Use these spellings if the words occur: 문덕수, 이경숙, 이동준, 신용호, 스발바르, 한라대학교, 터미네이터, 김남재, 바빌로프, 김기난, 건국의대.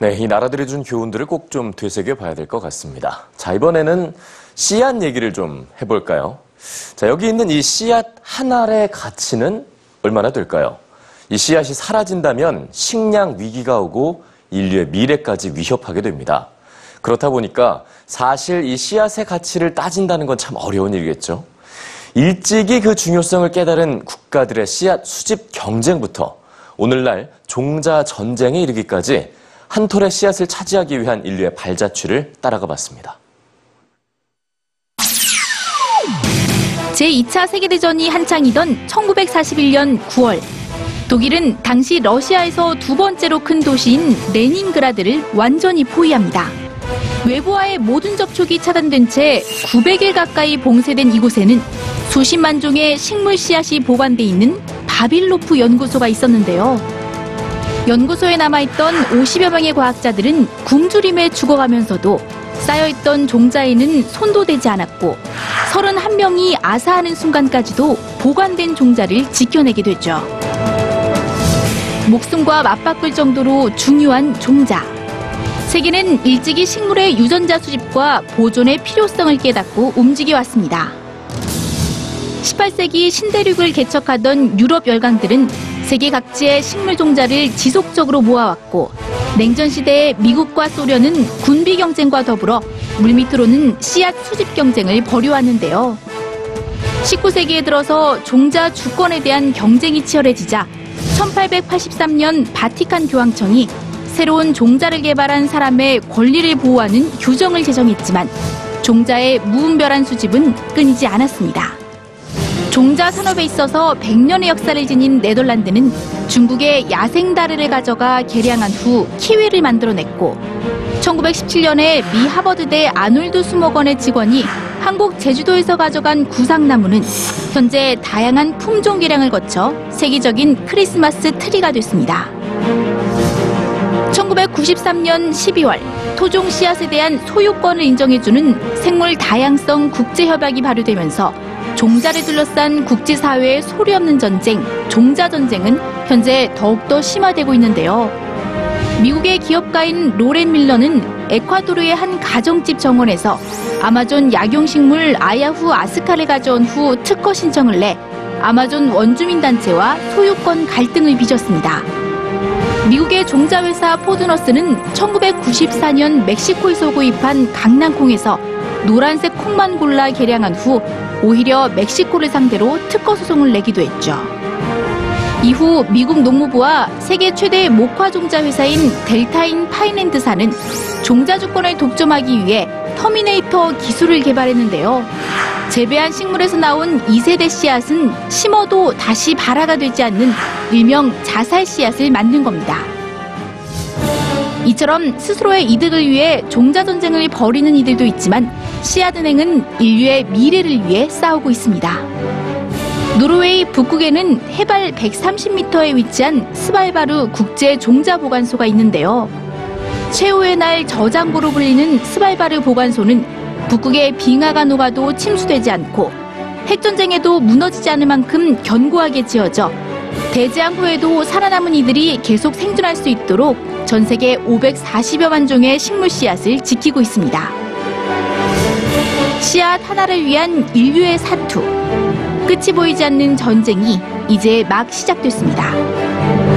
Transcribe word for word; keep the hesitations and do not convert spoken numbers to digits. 네, 이 나라들이 준 교훈들을 꼭 좀 되새겨 봐야 될 것 같습니다. 자, 이번에는 씨앗 얘기를 좀 해볼까요? 자, 여기 있는 이 씨앗 한 알의 가치는 얼마나 될까요? 이 씨앗이 사라진다면 식량 위기가 오고 인류의 미래까지 위협하게 됩니다. 그렇다 보니까 사실 이 씨앗의 가치를 따진다는 건 참 어려운 일이겠죠. 일찍이 그 중요성을 깨달은 국가들의 씨앗 수집 경쟁부터 오늘날 종자 전쟁에 이르기까지 한 톨의 씨앗을 차지하기 위한 인류의 발자취를 따라가 봤습니다. 제이 차 세계대전이 한창이던 천구백사십일 년 구월, 독일은 당시 러시아에서 두 번째로 큰 도시인 레닌그라드를 완전히 포위합니다. 외부와의 모든 접촉이 차단된 채 구백 일 가까이 봉쇄된 이곳에는 수십만 종의 식물 씨앗이 보관돼 있는 바빌로프 연구소가 있었는데요. 연구소에 남아있던 오십여 명의 과학자들은 굶주림에 죽어가면서도 쌓여있던 종자에는 손도 대지 않았고 삼십일 명이 아사하는 순간까지도 보관된 종자를 지켜내게 됐죠. 목숨과 맞바꿀 정도로 중요한 종자. 세계는 일찍이 식물의 유전자 수집과 보존의 필요성을 깨닫고 움직여왔습니다. 십팔 세기 신대륙을 개척하던 유럽 열강들은 세계 각지의 식물 종자를 지속적으로 모아왔고, 냉전 시대의 미국과 소련은 군비 경쟁과 더불어 물밑으로는 씨앗 수집 경쟁을 벌여왔는데요. 십구 세기에 들어서 종자 주권에 대한 경쟁이 치열해지자 천팔백팔십삼 년 바티칸 교황청이 새로운 종자를 개발한 사람의 권리를 보호하는 규정을 제정했지만 종자의 무분별한 수집은 끊이지 않았습니다. 종자 산업에 있어서 백 년의 역사를 지닌 네덜란드는 중국의 야생다르를 가져가 개량한 후 키위를 만들어냈고, 천구백십칠 년에 미 하버드대 아놀드 수목원의 직원이 한국 제주도에서 가져간 구상나무는 현재 다양한 품종 개량을 거쳐 세계적인 크리스마스 트리가 됐습니다. 천구백구십삼 년 십이월, 토종 씨앗에 대한 소유권을 인정해주는 생물 다양성 국제협약이 발효되면서 종자를 둘러싼 국제사회의 소리 없는 전쟁, 종자 전쟁은 현재 더욱더 심화되고 있는데요. 미국의 기업가인 로렌 밀러는 에콰도르의 한 가정집 정원에서 아마존 약용식물 아야후 아스카를 가져온 후 특허 신청을 내 아마존 원주민단체와 소유권 갈등을 빚었습니다. 미국의 종자회사 포드너스는 천구백구십사 년 멕시코에서 구입한 강낭콩에서 노란색 콩만 골라 개량한 후 오히려 멕시코를 상대로 특허 소송을 내기도 했죠. 이후 미국 농무부와 세계 최대의 목화 종자 회사인 델타인 파이낸드사는 종자 주권을 독점하기 위해 터미네이터 기술을 개발했는데요. 재배한 식물에서 나온 이 세대 씨앗은 심어도 다시 발아가 되지 않는 일명 자살 씨앗을 만든 겁니다. 이처럼 스스로의 이득을 위해 종자 전쟁을 벌이는 이들도 있지만 씨앗은행은 인류의 미래를 위해 싸우고 있습니다. 노르웨이 북극에는 해발 백삼십 미터에 위치한 스발바르 국제 종자 보관소가 있는데요. 최후의 날 저장고로 불리는 스발바르 보관소는 북극의 빙하가 녹아도 침수되지 않고 핵전쟁에도 무너지지 않을 만큼 견고하게 지어져 대재앙 후에도 살아남은 이들이 계속 생존할 수 있도록 전 세계 오백사십여만 종의 식물 씨앗을 지키고 있습니다. 씨앗 하나를 위한 인류의 사투. 끝이 보이지 않는 전쟁이 이제 막 시작됐습니다.